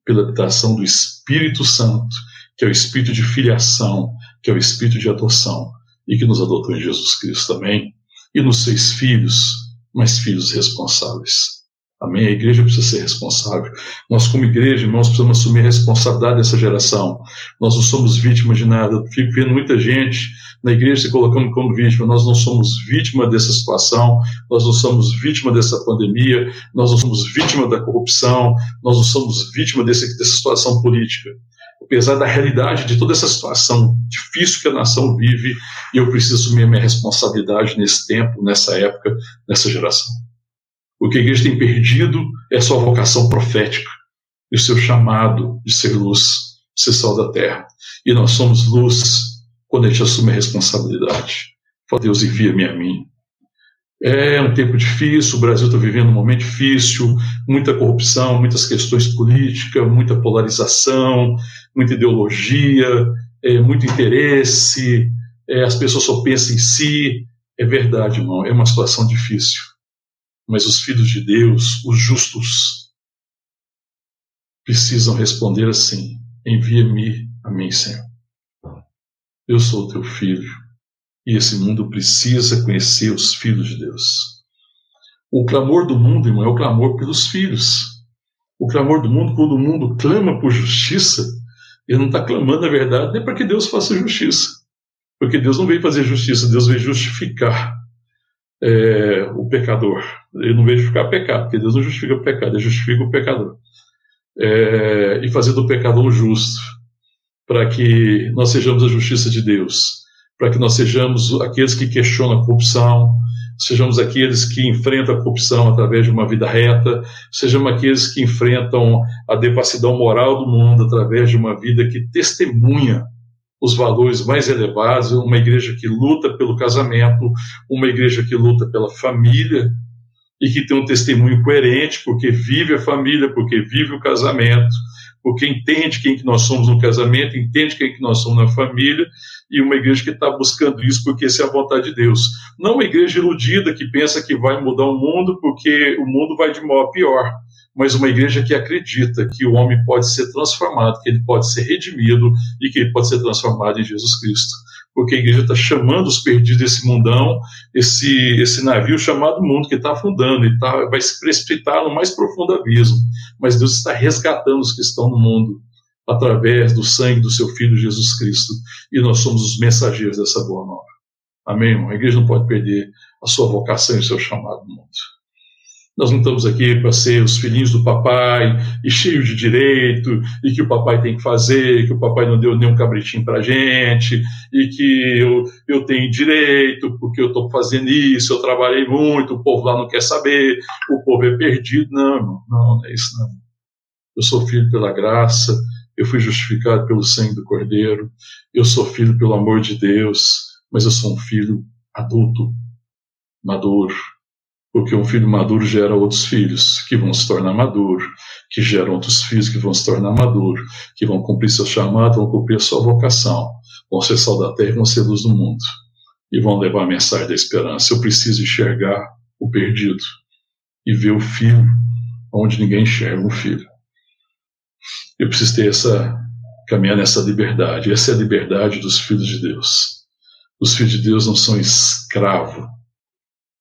pela habitação do Espírito Santo, que é o Espírito de filiação, que é o Espírito de adoção, e que nos adotou em Jesus Cristo também, e nos fez filhos, mas filhos responsáveis. Amém? A igreja precisa ser responsável. Nós, como igreja, irmãos, precisamos assumir a responsabilidade dessa geração. Nós não somos vítimas de nada. Eu fico vendo muita gente na igreja se colocando como vítima. Nós não somos vítima dessa situação, nós não somos vítima dessa pandemia, nós não somos vítima da corrupção, nós não somos vítima dessa situação política. Apesar da realidade de toda essa situação difícil que a nação vive, eu preciso assumir a minha responsabilidade nesse tempo, nessa época, nessa geração. O que a igreja tem perdido é a sua vocação profética e o seu chamado de ser luz, de ser sal da terra. E nós somos luz quando a gente assume a responsabilidade. Fala, Deus, envia-me a mim. É um tempo difícil, o Brasil está vivendo um momento difícil, muita corrupção, muitas questões políticas, muita polarização, muita ideologia, muito interesse, as pessoas só pensam em si. É verdade, irmão, é uma situação difícil. Mas os filhos de Deus, os justos, precisam responder assim: envia-me a mim, Senhor. Eu sou o teu filho, e esse mundo precisa conhecer os filhos de Deus. O clamor do mundo, irmão, é o clamor pelos filhos. O clamor do mundo, quando o mundo clama por justiça, ele não está clamando, na verdade, nem para que Deus faça justiça. Porque Deus não veio fazer justiça, Deus veio justificar o pecador. Ele não veio justificar pecado, porque Deus não justifica o pecado, ele justifica o pecador. E fazer do pecador justo, para que nós sejamos a justiça de Deus, para que nós sejamos aqueles que questionam a corrupção, sejamos aqueles que enfrentam a corrupção através de uma vida reta, sejamos aqueles que enfrentam a devassidão moral do mundo através de uma vida que testemunha os valores mais elevados, uma igreja que luta pelo casamento, uma igreja que luta pela família e que tem um testemunho coerente, porque vive a família, porque vive o casamento, porque entende quem que nós somos no casamento, entende quem que nós somos na família, e uma igreja que está buscando isso porque essa é a vontade de Deus. Não uma igreja iludida que pensa que vai mudar o mundo porque o mundo vai de mal a pior, mas uma igreja que acredita que o homem pode ser transformado, que ele pode ser redimido e que ele pode ser transformado em Jesus Cristo. Porque a igreja está chamando os perdidos desse mundão, esse navio chamado mundo, que está afundando e vai se precipitar no mais profundo abismo. Mas Deus está resgatando os que estão no mundo através do sangue do seu Filho Jesus Cristo. E nós somos os mensageiros dessa boa nova. Amém, irmão? A igreja não pode perder a sua vocação e o seu chamado no mundo. Nós não estamos aqui para ser os filhinhos do papai e cheios de direito, e que o papai tem que fazer, que o papai não deu nenhum cabritinho para a gente, e que eu tenho direito porque eu estou fazendo isso, eu trabalhei muito, o povo lá não quer saber, o povo é perdido. Não, não, não é isso não. Eu sou filho pela graça, eu fui justificado pelo sangue do Cordeiro, eu sou filho pelo amor de Deus, mas eu sou um filho adulto, maduro. Porque um filho maduro gera outros filhos que vão se tornar maduros, que geram outros filhos que vão se tornar maduros, que vão cumprir seu chamado, vão cumprir a sua vocação, vão ser sal da terra e vão ser luz do mundo, e vão levar a mensagem da esperança. Eu preciso enxergar o perdido e ver o filho onde ninguém enxerga um filho. Eu preciso ter caminhar nessa liberdade. Essa é a liberdade dos filhos de Deus. Os filhos de Deus não são escravos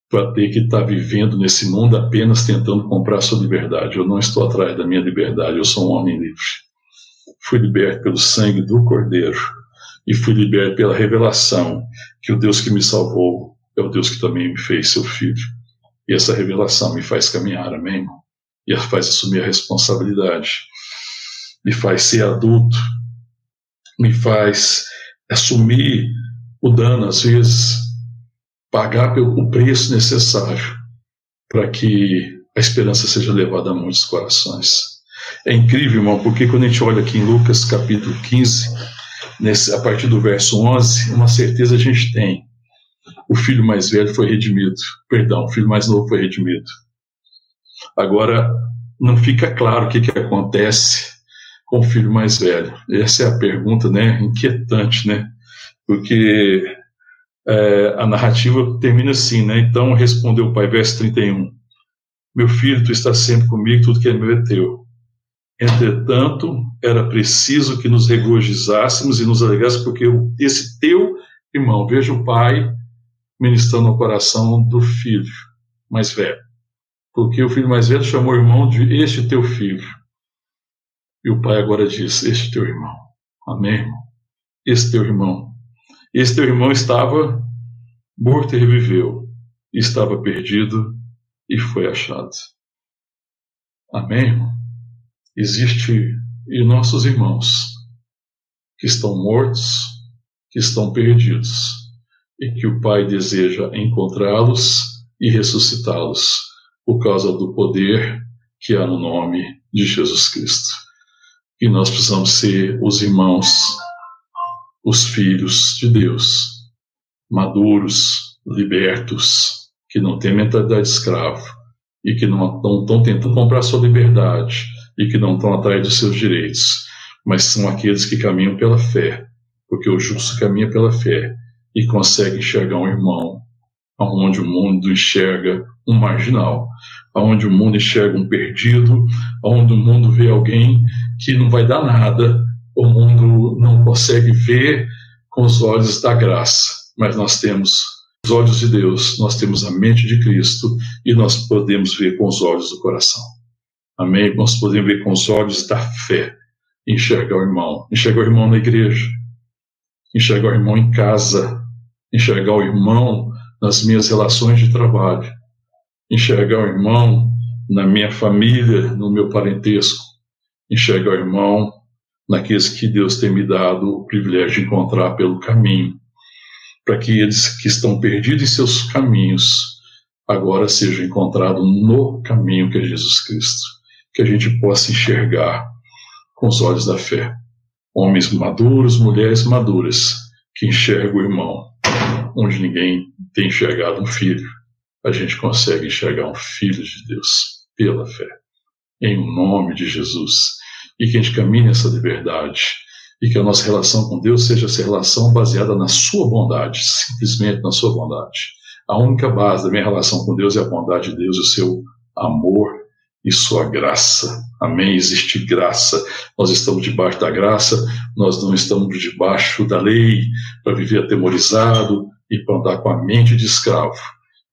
para ter que estar vivendo nesse mundo apenas tentando comprar sua liberdade. Eu não estou atrás da minha liberdade, eu sou um homem livre. Fui liberto pelo sangue do Cordeiro e fui liberto pela revelação que o Deus que me salvou é o Deus que também me fez seu filho. E essa revelação me faz caminhar, amém? E faz assumir a responsabilidade, me faz ser adulto, me faz assumir o dano, às vezes, pagar o preço necessário para que a esperança seja levada a muitos corações. É incrível, irmão, porque quando a gente olha aqui em Lucas capítulo 15, a partir do verso 11, uma certeza a gente tem. O filho mais velho foi redimido. Perdão, o filho mais novo foi redimido. Agora, não fica claro o que acontece com o filho mais velho. Essa é a pergunta, né? Inquietante, né? Porque a narrativa termina assim, né? Então respondeu o pai, verso 31. Meu filho, tu estás sempre comigo, tudo que é meu é teu. Entretanto, era preciso que nos regozijássemos e nos alegrássemos, porque esse teu irmão, veja o pai ministrando o coração do filho mais velho. Porque o filho mais velho chamou o irmão de este teu filho. E o pai agora diz, este teu irmão. Amém, irmão? Este teu irmão. Esse teu irmão estava morto e reviveu, estava perdido e foi achado. Amém, irmão? Existe em nossos irmãos que estão mortos, que estão perdidos, e que o Pai deseja encontrá-los e ressuscitá-los por causa do poder que há no nome de Jesus Cristo. E nós precisamos ser os irmãos, os filhos de Deus, maduros, libertos, que não têm mentalidade de escravo e que não estão tentando comprar sua liberdade e que não estão atrás dos seus direitos, mas são aqueles que caminham pela fé, porque o justo caminha pela fé e consegue enxergar um irmão, aonde o mundo enxerga um marginal, aonde o mundo enxerga um perdido, aonde o mundo vê alguém que não vai dar nada. O mundo não consegue ver com os olhos da graça, mas nós temos os olhos de Deus, nós temos a mente de Cristo e nós podemos ver com os olhos do coração. Amém? Nós podemos ver com os olhos da fé, enxergar o irmão. Enxergar o irmão na igreja, enxergar o irmão em casa, enxergar o irmão nas minhas relações de trabalho, enxergar o irmão na minha família, no meu parentesco, enxergar o irmão naqueles que Deus tem me dado o privilégio de encontrar pelo caminho, para que eles que estão perdidos em seus caminhos, agora sejam encontrados no caminho que é Jesus Cristo, que a gente possa enxergar com os olhos da fé. Homens maduros, mulheres maduras, que enxergam o irmão, onde ninguém tem enxergado um filho, a gente consegue enxergar um filho de Deus pela fé, em nome de Jesus. E que a gente caminhe nessa liberdade, e que a nossa relação com Deus seja essa relação baseada na sua bondade, simplesmente na sua bondade. A única base da minha relação com Deus é a bondade de Deus, o seu amor e sua graça. Amém? Existe graça. Nós estamos debaixo da graça, nós não estamos debaixo da lei, para viver atemorizado e para andar com a mente de escravo.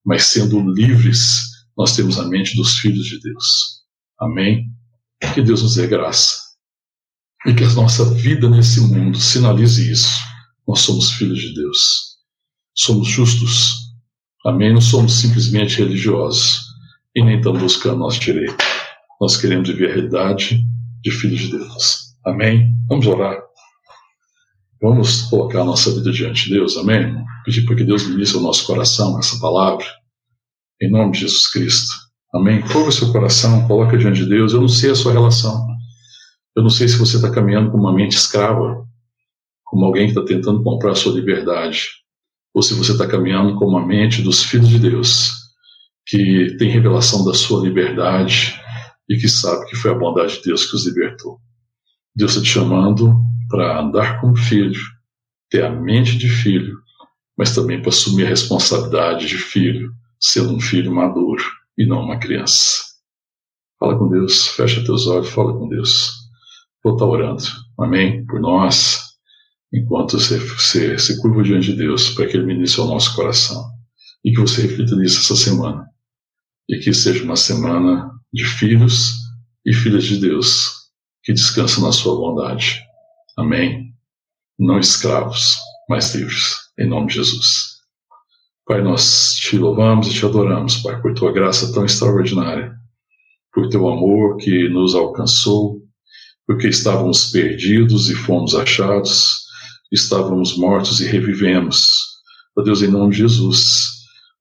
Mas sendo livres, nós temos a mente dos filhos de Deus. Amém? Que Deus nos dê graça e que a nossa vida nesse mundo sinalize isso. Nós somos filhos de Deus. somos justos, amém? Não somos simplesmente religiosos e nem estamos buscando nosso direito. Nós queremos viver a realidade de filhos de Deus, amém? Vamos orar. Vamos colocar a nossa vida diante de Deus, amém? Pedir para que Deus ministre o nosso coração com essa palavra, em nome de Jesus Cristo, amém? Curva o seu coração, coloca diante de Deus. Eu não sei a sua relação, eu não sei se você está caminhando com uma mente escrava, como alguém que está tentando comprar a sua liberdade, ou se você está caminhando com uma mente dos filhos de Deus, que tem revelação da sua liberdade e que sabe que foi a bondade de Deus que os libertou. Deus está te chamando para andar como filho, ter a mente de filho, mas também para assumir a responsabilidade de filho, sendo um filho maduro e não uma criança. Fala com Deus, fecha teus olhos, fala com Deus. Vou estar orando, amém, por nós, enquanto você se curva diante de Deus, para que Ele ministre ao nosso coração, e que você reflita nisso essa semana, e que seja uma semana de filhos e filhas de Deus, que descansam na sua bondade, amém? Não escravos, mas livres, em nome de Jesus. Pai, nós te louvamos e te adoramos, Pai, por tua graça tão extraordinária, por teu amor que nos alcançou, porque estávamos perdidos e fomos achados, estávamos mortos e revivemos. Ó Deus, em nome de Jesus,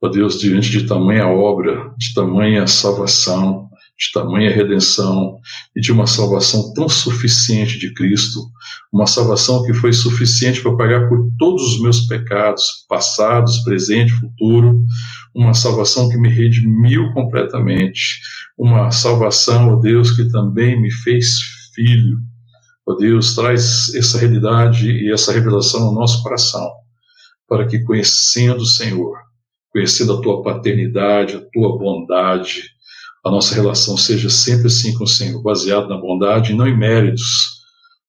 ó Deus, diante de tamanha obra, de tamanha salvação, de tamanha redenção e de uma salvação tão suficiente de Cristo, uma salvação que foi suficiente para pagar por todos os meus pecados, passados, presente, futuro, uma salvação que me redimiu completamente, uma salvação, ó Deus, que também me fez filho. Ó Deus, traz essa realidade e essa revelação ao nosso coração, para que, conhecendo o Senhor, conhecendo a tua paternidade, a tua bondade, a nossa relação seja sempre assim com o Senhor, baseada na bondade e não em méritos,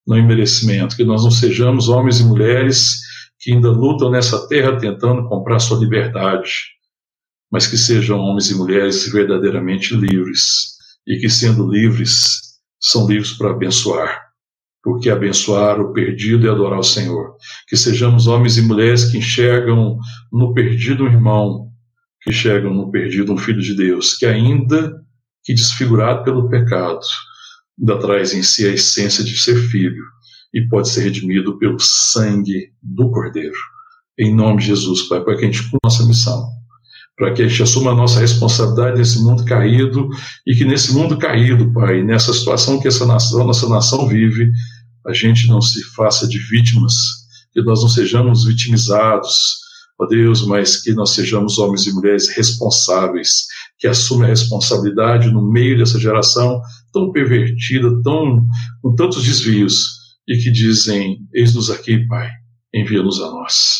não em merecimento. Que nós não sejamos homens e mulheres que ainda lutam nessa terra tentando comprar sua liberdade, mas que sejam homens e mulheres verdadeiramente livres, e que, sendo livres, são livres para abençoar, porque abençoar o perdido é adorar o Senhor. Que sejamos homens e mulheres que enxergam no perdido um irmão, que enxergam no perdido um filho de Deus, que ainda que desfigurado pelo pecado, ainda traz em si a essência de ser filho e pode ser redimido pelo sangue do Cordeiro. Em nome de Jesus, Pai, para que a gente cumpra nossa missão, para que a gente assuma a nossa responsabilidade nesse mundo caído, e que nesse mundo caído, Pai, nessa situação que essa nossa nação vive, a gente não se faça de vítimas, que nós não sejamos vitimizados, ó Deus, mas que nós sejamos homens e mulheres responsáveis, que assumem a responsabilidade no meio dessa geração tão pervertida, com tantos desvios, e que dizem: eis-nos aqui, Pai, envia-nos a nós.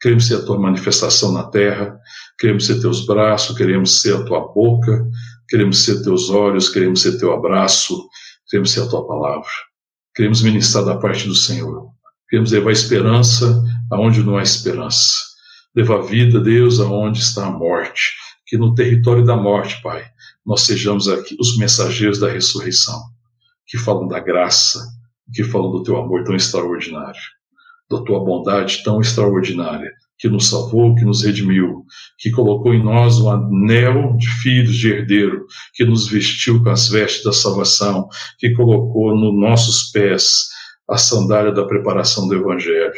Queremos ser a tua manifestação na terra, queremos ser teus braços, queremos ser a tua boca, queremos ser teus olhos, queremos ser teu abraço, queremos ser a tua palavra. Queremos ministrar da parte do Senhor, queremos levar esperança aonde não há esperança. Leva a vida, Deus, aonde está a morte. Que no território da morte, Pai, nós sejamos aqui os mensageiros da ressurreição, que falam da graça, que falam do teu amor tão extraordinário, da tua bondade tão extraordinária, que nos salvou, que nos redimiu, que colocou em nós um anel de filhos, de herdeiro, que nos vestiu com as vestes da salvação, que colocou nos nossos pés a sandália da preparação do Evangelho,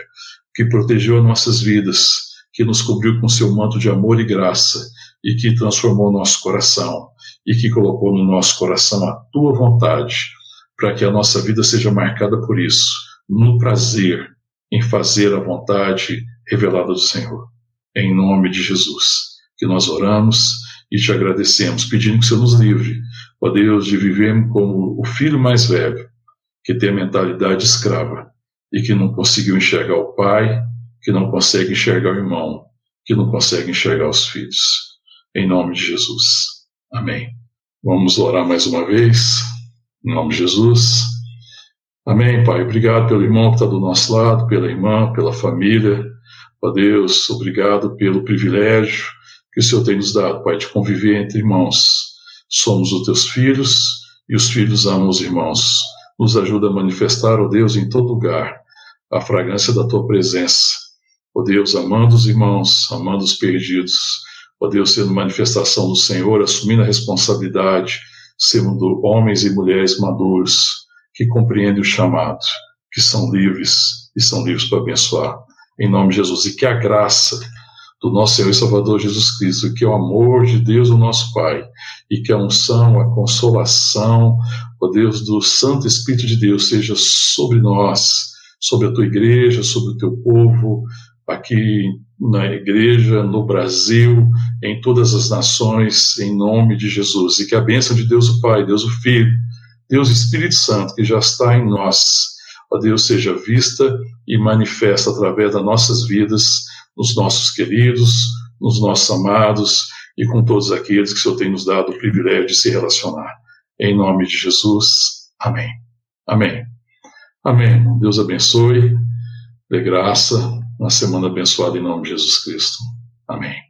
que protegeu as nossas vidas, que nos cobriu com seu manto de amor e graça, e que transformou nosso coração, e que colocou no nosso coração a tua vontade, para que a nossa vida seja marcada por isso, no prazer em fazer a vontade revelada do Senhor. Em nome de Jesus, que nós oramos e te agradecemos, pedindo que o Senhor nos livre, ó Deus, de vivermos como o filho mais velho, que tem a mentalidade escrava, e que não conseguiu enxergar o Pai, que não consegue enxergar o irmão, que não consegue enxergar os filhos. Em nome de Jesus. Amém. Vamos orar mais uma vez. Em nome de Jesus. Amém, Pai. Obrigado pelo irmão que está do nosso lado, pela irmã, pela família. Ó Deus, obrigado pelo privilégio que o Senhor tem nos dado, Pai, de conviver entre irmãos. Somos os teus filhos e os filhos amam os irmãos. Nos ajuda a manifestar, ó Deus, em todo lugar, a fragrância da tua presença. ó Deus, amando os irmãos, amando os perdidos, ó Deus, sendo manifestação do Senhor, assumindo a responsabilidade, sendo homens e mulheres maduros, que compreendem o chamado, que são livres, para abençoar. Em nome de Jesus, e que a graça do nosso Senhor e Salvador Jesus Cristo, que é o amor de Deus, o nosso Pai, e que a unção, a consolação, ó Deus, do Santo Espírito de Deus, seja sobre nós, sobre a tua igreja, sobre o teu povo, aqui na igreja, no Brasil, em todas as nações, em nome de Jesus. E que a bênção de Deus o Pai, Deus o Filho, Deus o Espírito Santo, que já está em nós, ó Deus, seja vista e manifesta através das nossas vidas, nos nossos queridos, nos nossos amados e com todos aqueles que o Senhor tem nos dado o privilégio de se relacionar. Em nome de Jesus, amém. Amém. Amém. Deus abençoe, dê graça, uma semana abençoada em nome de Jesus Cristo. Amém.